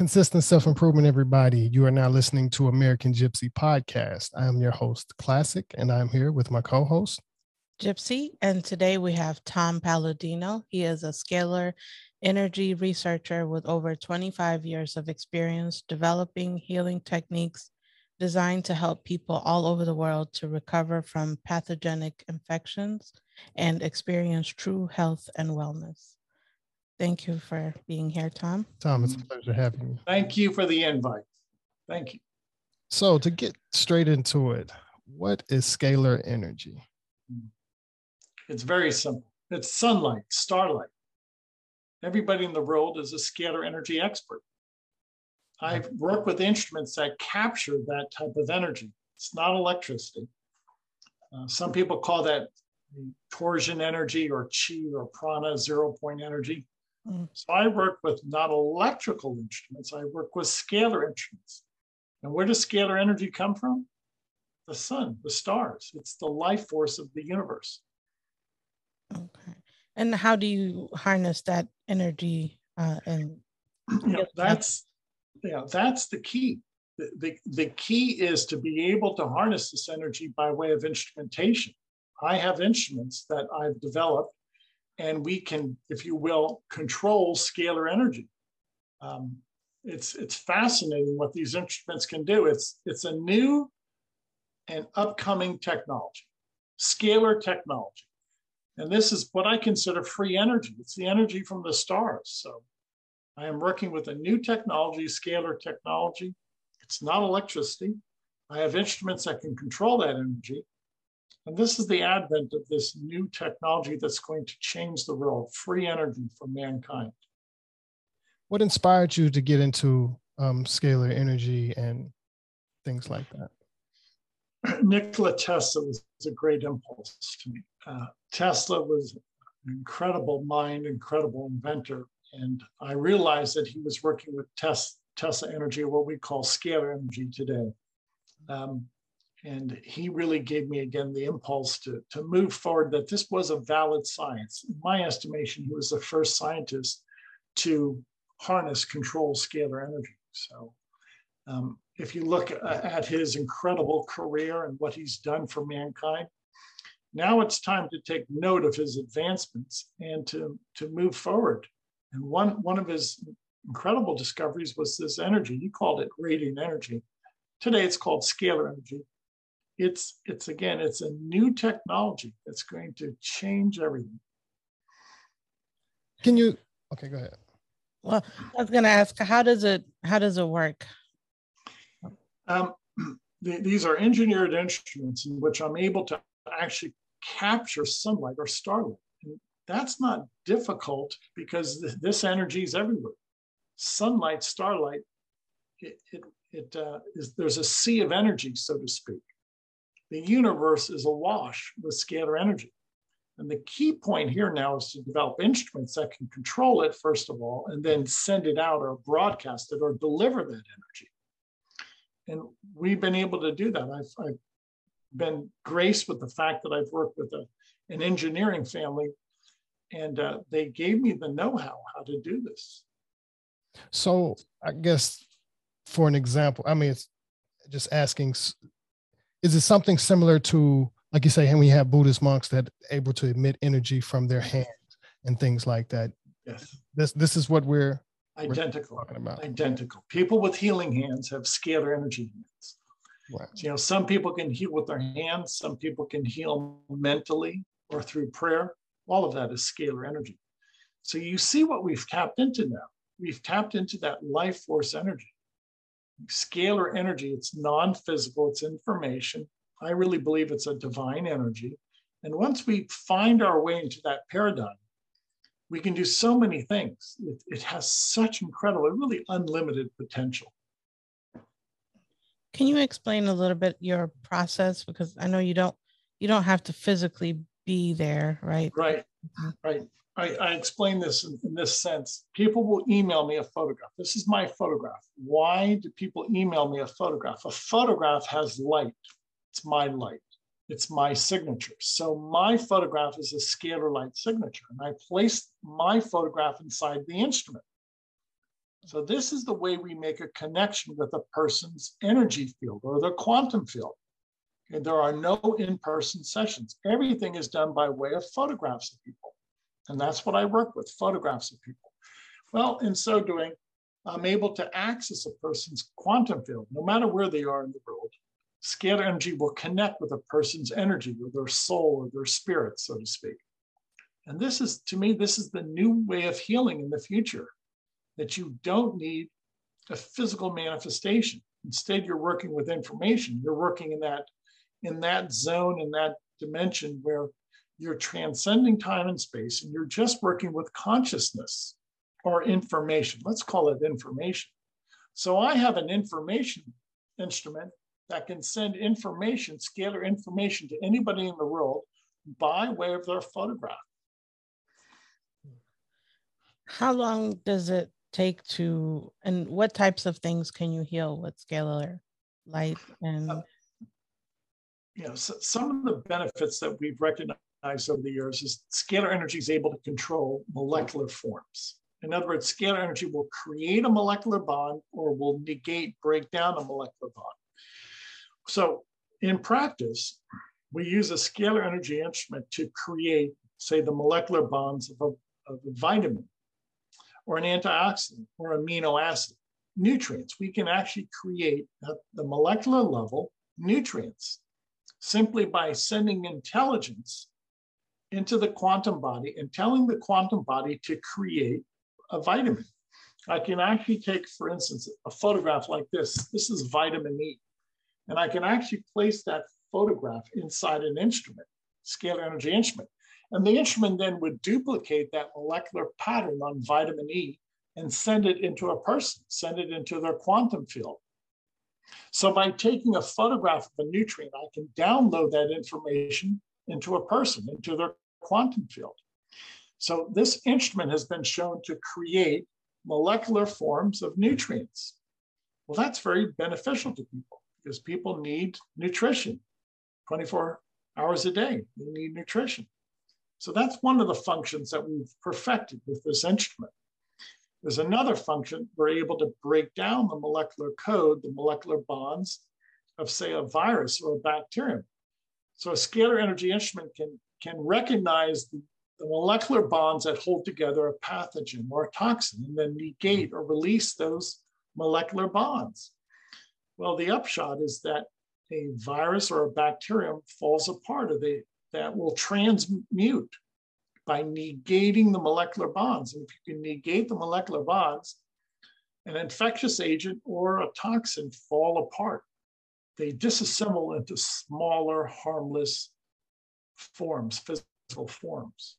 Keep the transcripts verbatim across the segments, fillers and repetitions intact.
Consistent self-improvement, everybody. You are now listening to American Gypsy Podcast. I am your host, Classic, and I'm here with my co-host, Gypsy. And today we have Tom Palladino. He is a scalar energy researcher with over twenty-five years of experience developing healing techniques designed to help people all over the world to recover from pathogenic infections and experience true health and wellness. Thank you for being here, Tom. Tom, it's a pleasure having you. Thank you for the invite. Thank you. So to get straight into it, what is scalar energy? It's very simple. It's sunlight, starlight. Everybody in the world is a scalar energy expert. I've worked with instruments that capture that type of energy. It's not electricity. Uh, some people call that torsion energy or chi or prana, zero point energy. So I work with not electrical instruments, I work with scalar instruments. And where does scalar energy come from? The sun, the stars. It's the life force of the universe. Okay. And how do you harness that energy? Uh, and yeah, that's, yeah, that's the key. The, the, the key is to be able to harness this energy by way of instrumentation. I have instruments that I've developed, and we can, if you will, control scalar energy. Um, it's, it's fascinating what these instruments can do. It's, it's a new and upcoming technology, scalar technology. And this is what I consider free energy. It's the energy from the stars. So I am working with a new technology, scalar technology. It's not electricity. I have instruments that can control that energy. And this is the advent of this new technology that's going to change the world, free energy for mankind. What inspired you to get into um, scalar energy and things like that? Nikola Tesla was a great impulse to me. Uh, Tesla was an incredible mind, incredible inventor. And I realized that he was working with tes- Tesla energy, what we call scalar energy today. Um, And he really gave me, again, the impulse to, to move forward, that this was a valid science. In my estimation, he was the first scientist to harness, control scalar energy. So um, if you look at his incredible career and what he's done for mankind, now it's time to take note of his advancements and to, to move forward. And one, one of his incredible discoveries was this energy. He called it radiant energy. Today, it's called scalar energy. It's, it's again, it's a new technology that's going to change everything. Can you, okay, go ahead. Well, I was going to ask, how does it, how does it work? Um, th- these are engineered instruments in which I'm able to actually capture sunlight or starlight. And that's not difficult because th- this energy is everywhere. Sunlight, starlight, it, it, it uh, is, there's a sea of energy, so to speak. The universe is awash with scalar energy. And the key point here now is to develop instruments that can control it, first of all, and then send it out or broadcast it or deliver that energy. And we've been able to do that. I've, I've been graced with the fact that I've worked with a, an engineering family, and uh, they gave me the know-how how to do this. So I guess for an example, I mean, it's just asking, is it something similar to, like you say, and we have Buddhist monks that are able to emit energy from their hands and things like that? Yes. This this is what we're, Identical. we're talking about. Identical. People with healing hands have scalar energy hands. Right. You know, some people can heal with their hands. Some people can heal mentally or through prayer. All of that is scalar energy. So you see what we've tapped into now. We've tapped into that life force energy. Scalar energy, it's non-physical, it's information. I really believe it's a divine energy. And once we find our way into that paradigm, we can do so many things. It, it has such incredible, really unlimited potential. Can you explain a little bit your process? Because I know you don't you don't have to physically be there, right? Right, right. I, I explain this in, in this sense. People will email me a photograph. This is my photograph. Why do people email me a photograph? A photograph has light. It's my light. It's my signature. So my photograph is a scalar light signature. And I place my photograph inside the instrument. So this is the way we make a connection with a person's energy field or their quantum field. And there are no in-person sessions. Everything is done by way of photographs of people. And that's what I work with, photographs of people. Well, in so doing, I'm able to access a person's quantum field, no matter where they are in the world. Scalar energy will connect with a person's energy, with their soul or their spirit, so to speak. And this is, to me, this is the new way of healing in the future, that you don't need a physical manifestation. Instead, you're working with information. You're working in that, in that zone, in that dimension where you're transcending time and space, and you're just working with consciousness or information. Let's call it information. So I have an information instrument that can send information, scalar information, to anybody in the world by way of their photograph. How long does it take to, and what types of things can you heal with scalar light? And uh, you know, so some of the benefits that we've recognized over the years is scalar energy is able to control molecular forms. In other words, scalar energy will create a molecular bond or will negate, break down a molecular bond. So in practice, we use a scalar energy instrument to create, say, the molecular bonds of a, of a vitamin or an antioxidant or amino acid, nutrients. We can actually create at the molecular level nutrients simply by sending intelligence into the quantum body and telling the quantum body to create a vitamin. I can actually take, for instance, a photograph like this. This is vitamin E. And I can actually place that photograph inside an instrument, scalar energy instrument. And the instrument then would duplicate that molecular pattern on vitamin E and send it into a person, send it into their quantum field. So by taking a photograph of a nutrient, I can download that information into a person, into their quantum field. So this instrument has been shown to create molecular forms of nutrients. Well, that's very beneficial to people, because people need nutrition twenty-four hours a day. They need nutrition. So that's one of the functions that we've perfected with this instrument. There's another function. We're able to break down the molecular code, the molecular bonds of, say, a virus or a bacterium. So a scalar energy instrument can, can recognize the, the molecular bonds that hold together a pathogen or a toxin and then negate or release those molecular bonds. Well, the upshot is that a virus or a bacterium falls apart, or they, that will transmute by negating the molecular bonds. And if you can negate the molecular bonds, an infectious agent or a toxin fall apart. They disassemble into smaller, harmless forms, physical forms.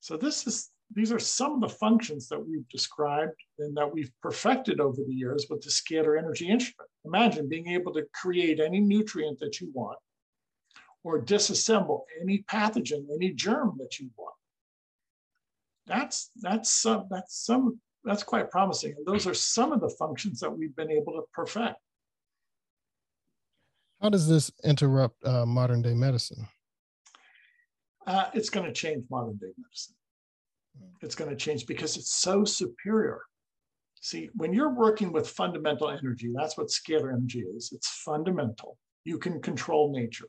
So this is, these are some of the functions that we've described and that we've perfected over the years with the scalar energy instrument. Imagine being able to create any nutrient that you want or disassemble any pathogen, any germ that you want. That's, that's, some, that's, some, that's quite promising. And those are some of the functions that we've been able to perfect. How does this interrupt uh, modern day medicine? Uh, it's going to change modern day medicine. It's going to change because it's so superior. See, when you're working with fundamental energy, that's what scalar energy is. It's fundamental. You can control nature.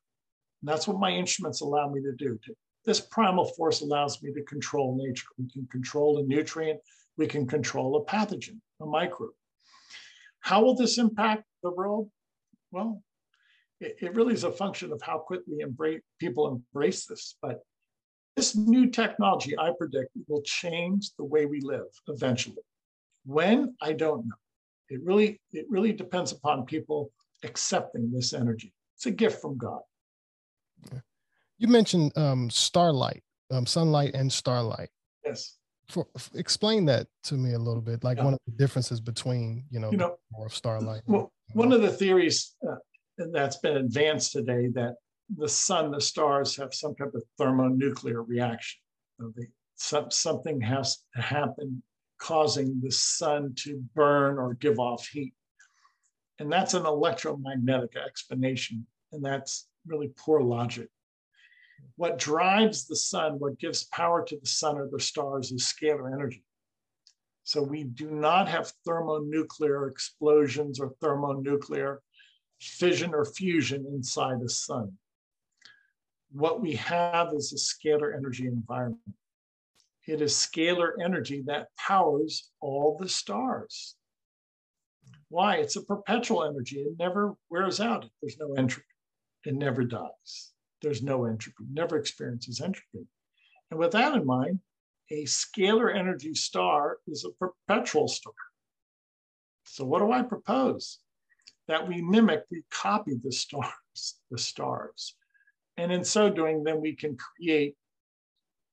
And that's what my instruments allow me to do. This primal force allows me to control nature. We can control a nutrient. We can control a pathogen, a microbe. How will this impact the world? Well, it, it really is a function of how quickly embrace, people embrace this. But this new technology, I predict, will change the way we live eventually. When? I don't know. It really, it really depends upon people accepting this energy. It's a gift from God. You mentioned um, starlight, um, sunlight and starlight. Yes. For, for, explain that to me a little bit, like yeah. One of the differences between, you know, you know the power of starlight. Well, one of the theories uh, that's been advanced today that the sun, the stars have some type of thermonuclear reaction. So they, some, something has to happen causing the sun to burn or give off heat. And that's an electromagnetic explanation. And that's really poor logic. What drives the sun, what gives power to the sun or the stars is scalar energy. So we do not have thermonuclear explosions or thermonuclear fission or fusion inside the sun. What we have is a scalar energy environment. It is scalar energy that powers all the stars. Why? It's a perpetual energy. It never wears out. There's no entropy. It never dies. There's no entropy, never experiences entropy. And with that in mind, a scalar energy star is a perpetual star. So what do I propose? That we mimic, we copy the stars, the stars. And in so doing, then we can create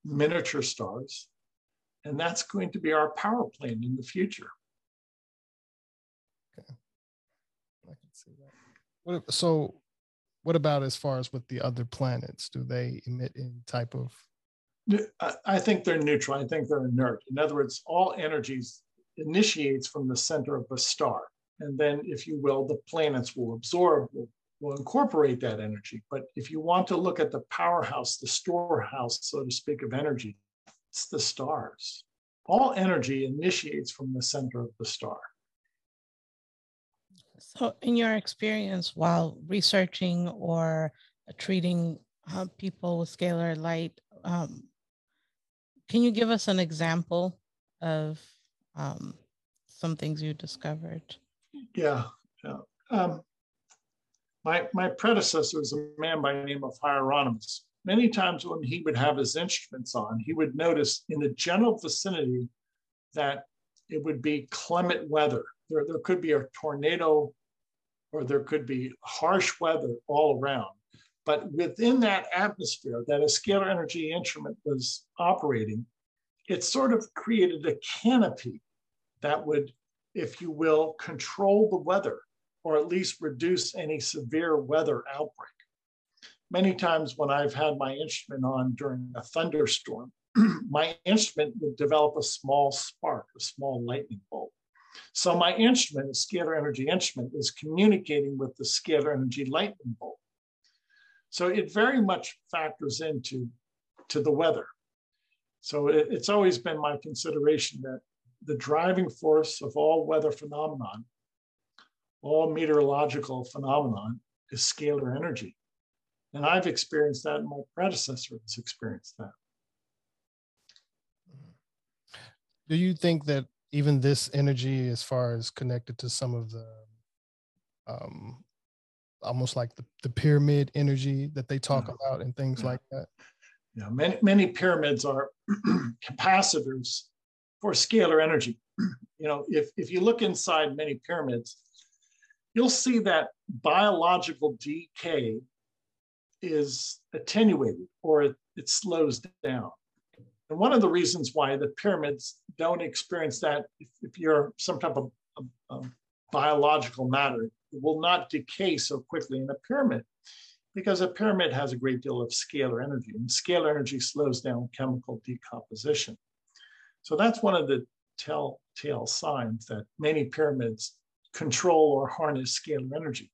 miniature stars. And that's going to be our power plane in the future. Okay, I can see that. What, so what about as far as with the other planets? Do they emit any type of? I think they're neutral. I think they're inert. In other words, all energies initiates from the center of a star. And then, if you will, the planets will absorb, will, will incorporate that energy. But if you want to look at the powerhouse, the storehouse, so to speak, of energy, it's the stars. All energy initiates from the center of the star. So in your experience while researching or treating uh, people with scalar light, um, can you give us an example of um, some things you discovered? Yeah, yeah. Um, my, my predecessor was a man by the name of Hieronymus. Many times when he would have his instruments on, he would notice in the general vicinity that it would be clement weather. There, there could be a tornado or there could be harsh weather all around. But within that atmosphere that a scalar energy instrument was operating, it sort of created a canopy that would, if you will, control the weather, or at least reduce any severe weather outbreak. Many times when I've had my instrument on during a thunderstorm, my instrument would develop a small spark, a small lightning bolt. So my instrument, a scalar energy instrument, is communicating with the scalar energy lightning bolt. So it very much factors into to the weather. So it, it's always been my consideration that the driving force of all weather phenomenon, all meteorological phenomenon, is scalar energy. And I've experienced that, and my predecessor has experienced that. Do you think that even this energy, as far as connected to some of the, um, almost like the, the pyramid energy that they talk yeah. about and things yeah. like that? Yeah, many, many pyramids are capacitors for scalar energy. You know, if, if you look inside many pyramids, you'll see that biological decay is attenuated, or it, it slows down. And one of the reasons why the pyramids don't experience that, if, if you're some type of, of, of biological matter, it will not decay so quickly in a pyramid, because a pyramid has a great deal of scalar energy, and scalar energy slows down chemical decomposition. So that's one of the telltale signs that many pyramids control or harness scalar energy,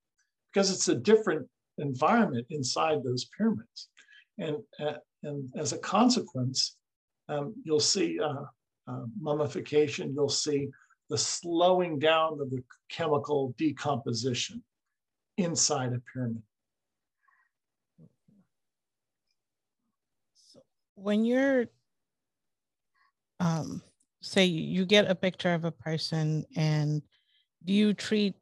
because it's a different environment inside those pyramids. And, uh, and as a consequence, um, you'll see uh, uh, mummification, you'll see the slowing down of the chemical decomposition inside a pyramid. So when you're Um, say you get a picture of a person, and do you treat,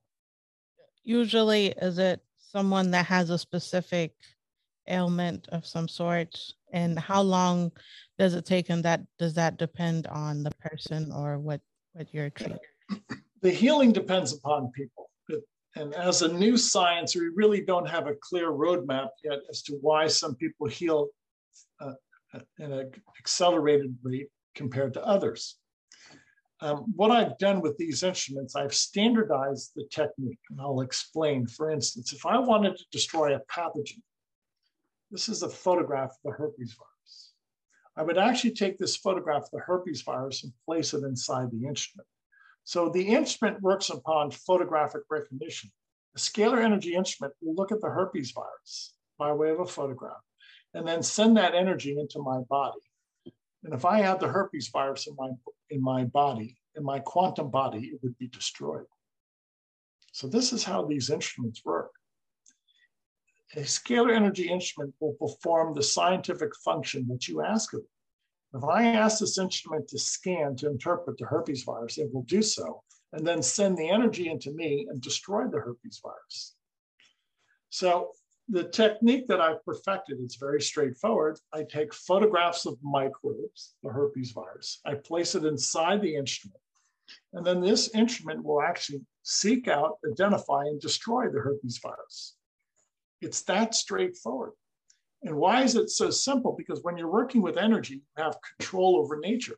usually is it someone that has a specific ailment of some sort, and how long does it take, and that does that depend on the person or what, what you're treating? The healing depends upon people. And as a new science, we really don't have a clear roadmap yet as to why some people heal uh, at an accelerated rate compared to others. Um, what I've done with these instruments, I've standardized the technique, and I'll explain. For instance, if I wanted to destroy a pathogen, this is a photograph of the herpes virus. I would actually take this photograph of the herpes virus and place it inside the instrument. So the instrument works upon photographic recognition. A scalar energy instrument will look at the herpes virus by way of a photograph, and then send that energy into my body. And if I had the herpes virus in my, in my body, in my quantum body, it would be destroyed. So this is how these instruments work. A scalar energy instrument will perform the scientific function that you ask of it. If I ask this instrument to scan to interpret the herpes virus, it will do so, and then send the energy into me and destroy the herpes virus. So the technique that I've perfected is very straightforward. I take photographs of microbes, the herpes virus, I place it inside the instrument, and then this instrument will actually seek out, identify, and destroy the herpes virus. It's that straightforward. And why is it so simple? Because when you're working with energy, you have control over nature.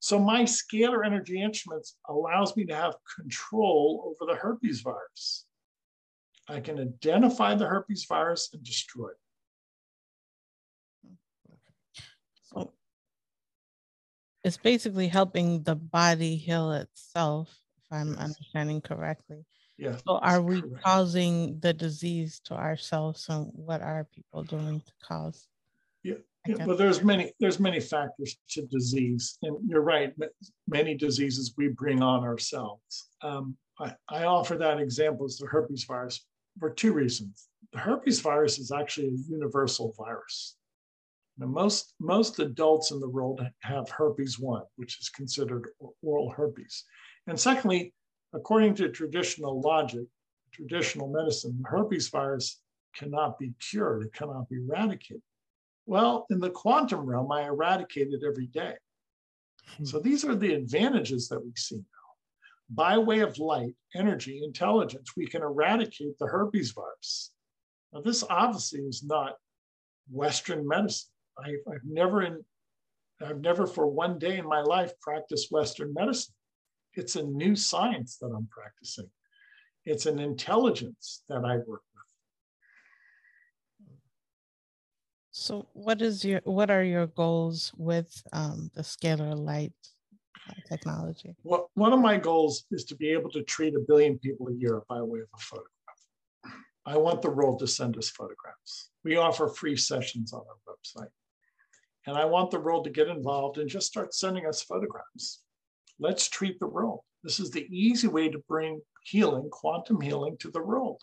So my scalar energy instruments allows me to have control over the herpes virus. I can identify the herpes virus and destroy it. So it's basically helping the body heal itself, if I'm understanding correctly. Yeah, so are we correct. causing the disease to ourselves, and what are people doing to cause? Yeah, yeah well, there's many, there's many factors to disease, and you're right, many diseases we bring on ourselves. Um, I, I offer that example as the herpes virus for two reasons. The herpes virus is actually a universal virus. Now, most, most adults in the world have herpes one, which is considered oral herpes. And secondly, according to traditional logic, traditional medicine, the herpes virus cannot be cured, it cannot be eradicated. Well, in the quantum realm, I eradicate it every day. Hmm. So these are the advantages that we see now. By way of light, energy, intelligence, we can eradicate the herpes virus. Now, this obviously is not Western medicine. I, I've never, in, I've never for one day in my life practiced Western medicine. It's a new science that I'm practicing. It's an intelligence that I work with. So what is your, what are your goals with um, the scalar light technology? Well, one of my goals is to be able to treat a billion people a year by way of a photograph. I want the world to send us photographs. We offer free sessions on our website. And I want the world to get involved and just start sending us photographs. Let's treat the world. This is the easy way to bring healing, quantum healing, to the world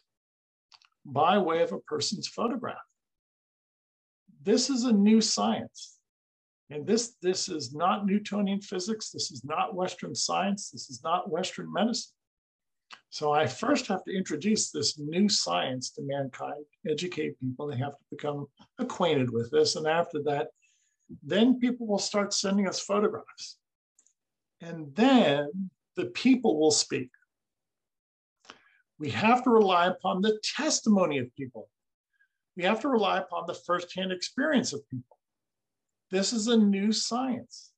by way of a person's photograph. This is a new science. And this, this is not Newtonian physics. This is not Western science. This is not Western medicine. So I first have to introduce this new science to mankind, educate people. They have to become acquainted with this. And after that, then people will start sending us photographs. And then the people will speak. We have to rely upon the testimony of people. We have to rely upon the firsthand experience of people. This is a new science.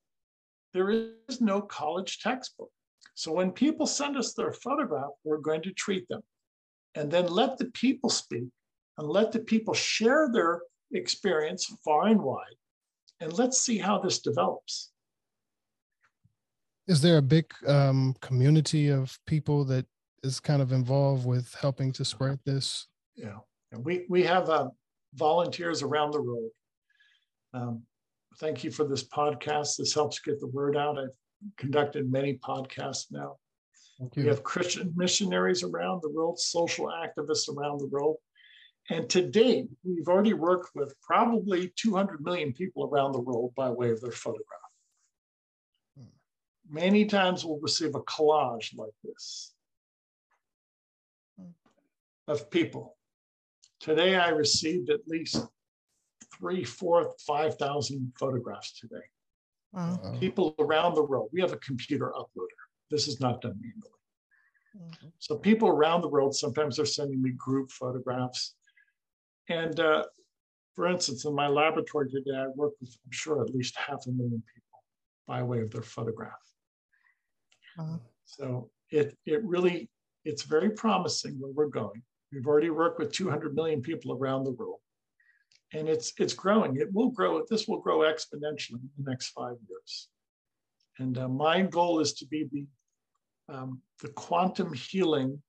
There is no college textbook. So when people send us their photograph, we're going to treat them. And then let the people speak and let the people share their experience far and wide. And let's see how this develops. Is there a big um, community of people that is kind of involved with helping to spread this? Yeah, and we, we have uh, volunteers around the world. Um, thank you for this podcast. This helps get the word out. I've conducted many podcasts now. Thank you. We have Christian missionaries around the world, social activists around the world. And to date, we've already worked with probably two hundred million people around the world by way of their photograph. Many times we'll receive a collage like this of people. Today, I received at least three, four, five thousand photographs today. Wow. People around the world. We have a computer uploader. This is not done manually. Mm-hmm. So people around the world, sometimes they're sending me group photographs. And uh, for instance, in my laboratory today, I work with, I'm sure, at least half a million people by way of their photograph. So it, it really, it's very promising where we're going. We've already worked with two hundred million people around the world. And it's, it's growing. It will grow. This will grow exponentially in the next five years. And uh, my goal is to be the, um, the quantum healing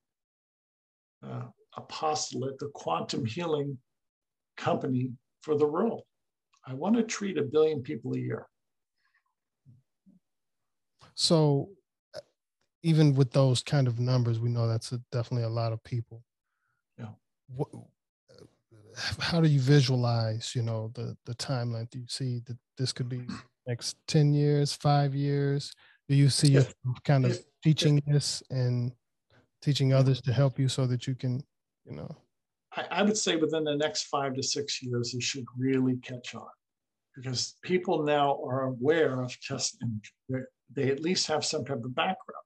uh, apostolate, the quantum healing company for the world. I want to treat a billion people a year. So even with those kind of numbers, we know that's a, definitely a lot of people. Yeah. What, how do you visualize, you know, the, the timeline? Do you see that this could be next ten years, five years? Do you see yes. you kind of yes. teaching this and teaching others to help you so that you can, you know? I, I would say within the next five to six years, it should really catch on, because people now are aware of test imagery. They're, they at least have some type of background.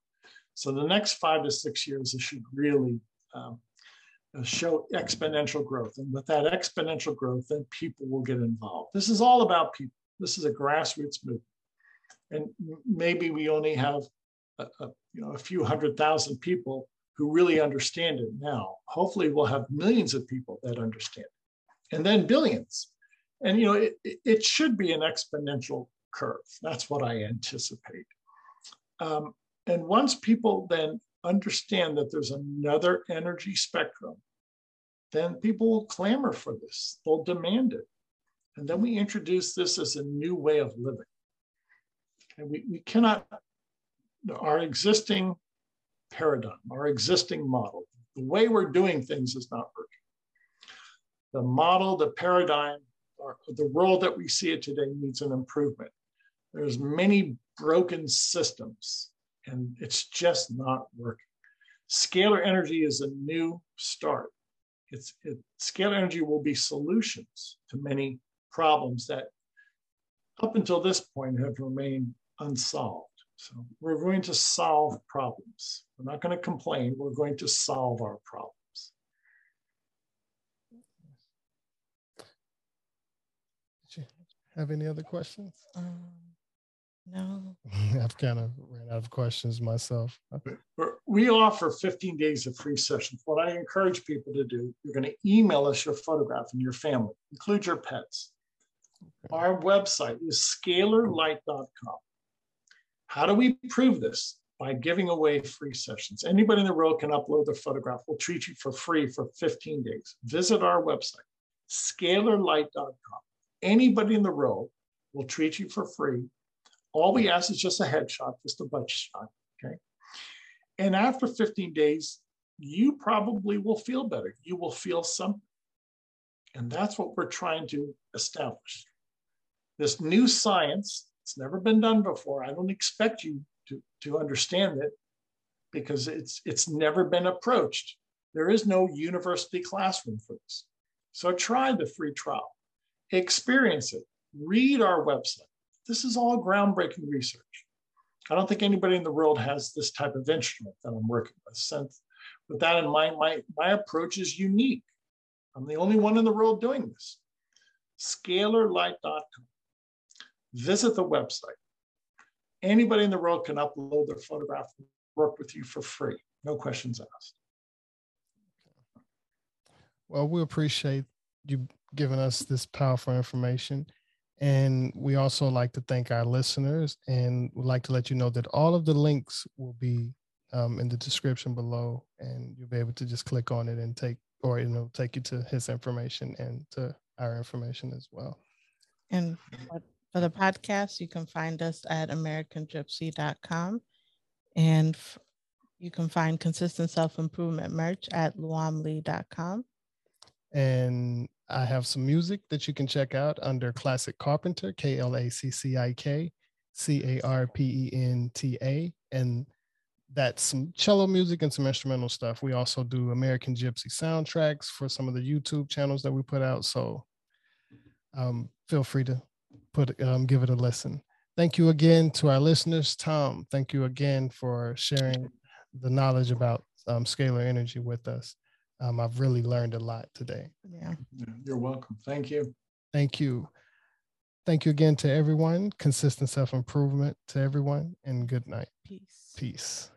So the next five to six years, it should really um, show exponential growth. And with that exponential growth, then people will get involved. This is all about people. This is a grassroots movement. And maybe we only have a, a, you know, a few hundred thousand people who really understand it now. Hopefully we'll have millions of people that understand it, and then billions. And you know, it, it should be an exponential curve. That's what I anticipate. Um, and once people then understand that there's another energy spectrum, then people will clamor for this. They'll demand it. And then we introduce this as a new way of living. And we, we cannot, our existing paradigm, our existing model, the way we're doing things is not working. The model, the paradigm, or the world that we see it today needs an improvement. There's many broken systems, and it's just not working. Scalar energy is a new start. It's, it, scalar energy will be solutions to many problems that up until this point have remained unsolved. So we're going to solve problems. We're not going to complain. We're going to solve our problems. Have any other questions? Um, no. I've kind of ran out of questions myself. We offer fifteen days of free sessions. What I encourage people to do, you're going to email us your photograph and your family, include your pets. Okay. Our website is scalar light dot com. How do we prove this? By giving away free sessions. Anybody in the world can upload their photograph. We'll treat you for free for fifteen days. Visit our website, scalar light dot com. Anybody in the row will treat you for free. All we ask is just a headshot, just a butt shot, okay? And after fifteen days, you probably will feel better. You will feel something. And that's what we're trying to establish. This new science, it's never been done before. I don't expect you to, to understand it, because it's, it's never been approached. There is no university classroom for this. So try the free trial. Experience it. Read our website. This is all groundbreaking research. I don't think anybody in the world has this type of instrument that I'm working with. Since, with that in mind, my, my approach is unique. I'm the only one in the world doing this. scalar light dot com. Visit the website. Anybody in the world can upload their photograph and work with you for free. No questions asked. Well, we appreciate you giving us this powerful information. And we also like to thank our listeners, and would like to let you know that all of the links will be um, in the description below, and you'll be able to just click on it and take, or, you know, take you to his information and to our information as well. And for the podcast, you can find us at American Gypsy dot com, and you can find consistent self-improvement merch at Luamli dot com. And I have some music that you can check out under Classic Carpenter, K L A C C I K C A R P E N T A. And that's some cello music and some instrumental stuff. We also do American Gypsy soundtracks for some of the YouTube channels that we put out. So um, feel free to put um, give it a listen. Thank you again to our listeners. Tom, thank you again for sharing the knowledge about um, scalar energy with us. Um, I've really learned a lot today. Yeah. You're welcome. Thank you. Thank you. Thank you again to everyone. Consistent self-improvement to everyone, and good night. Peace. Peace.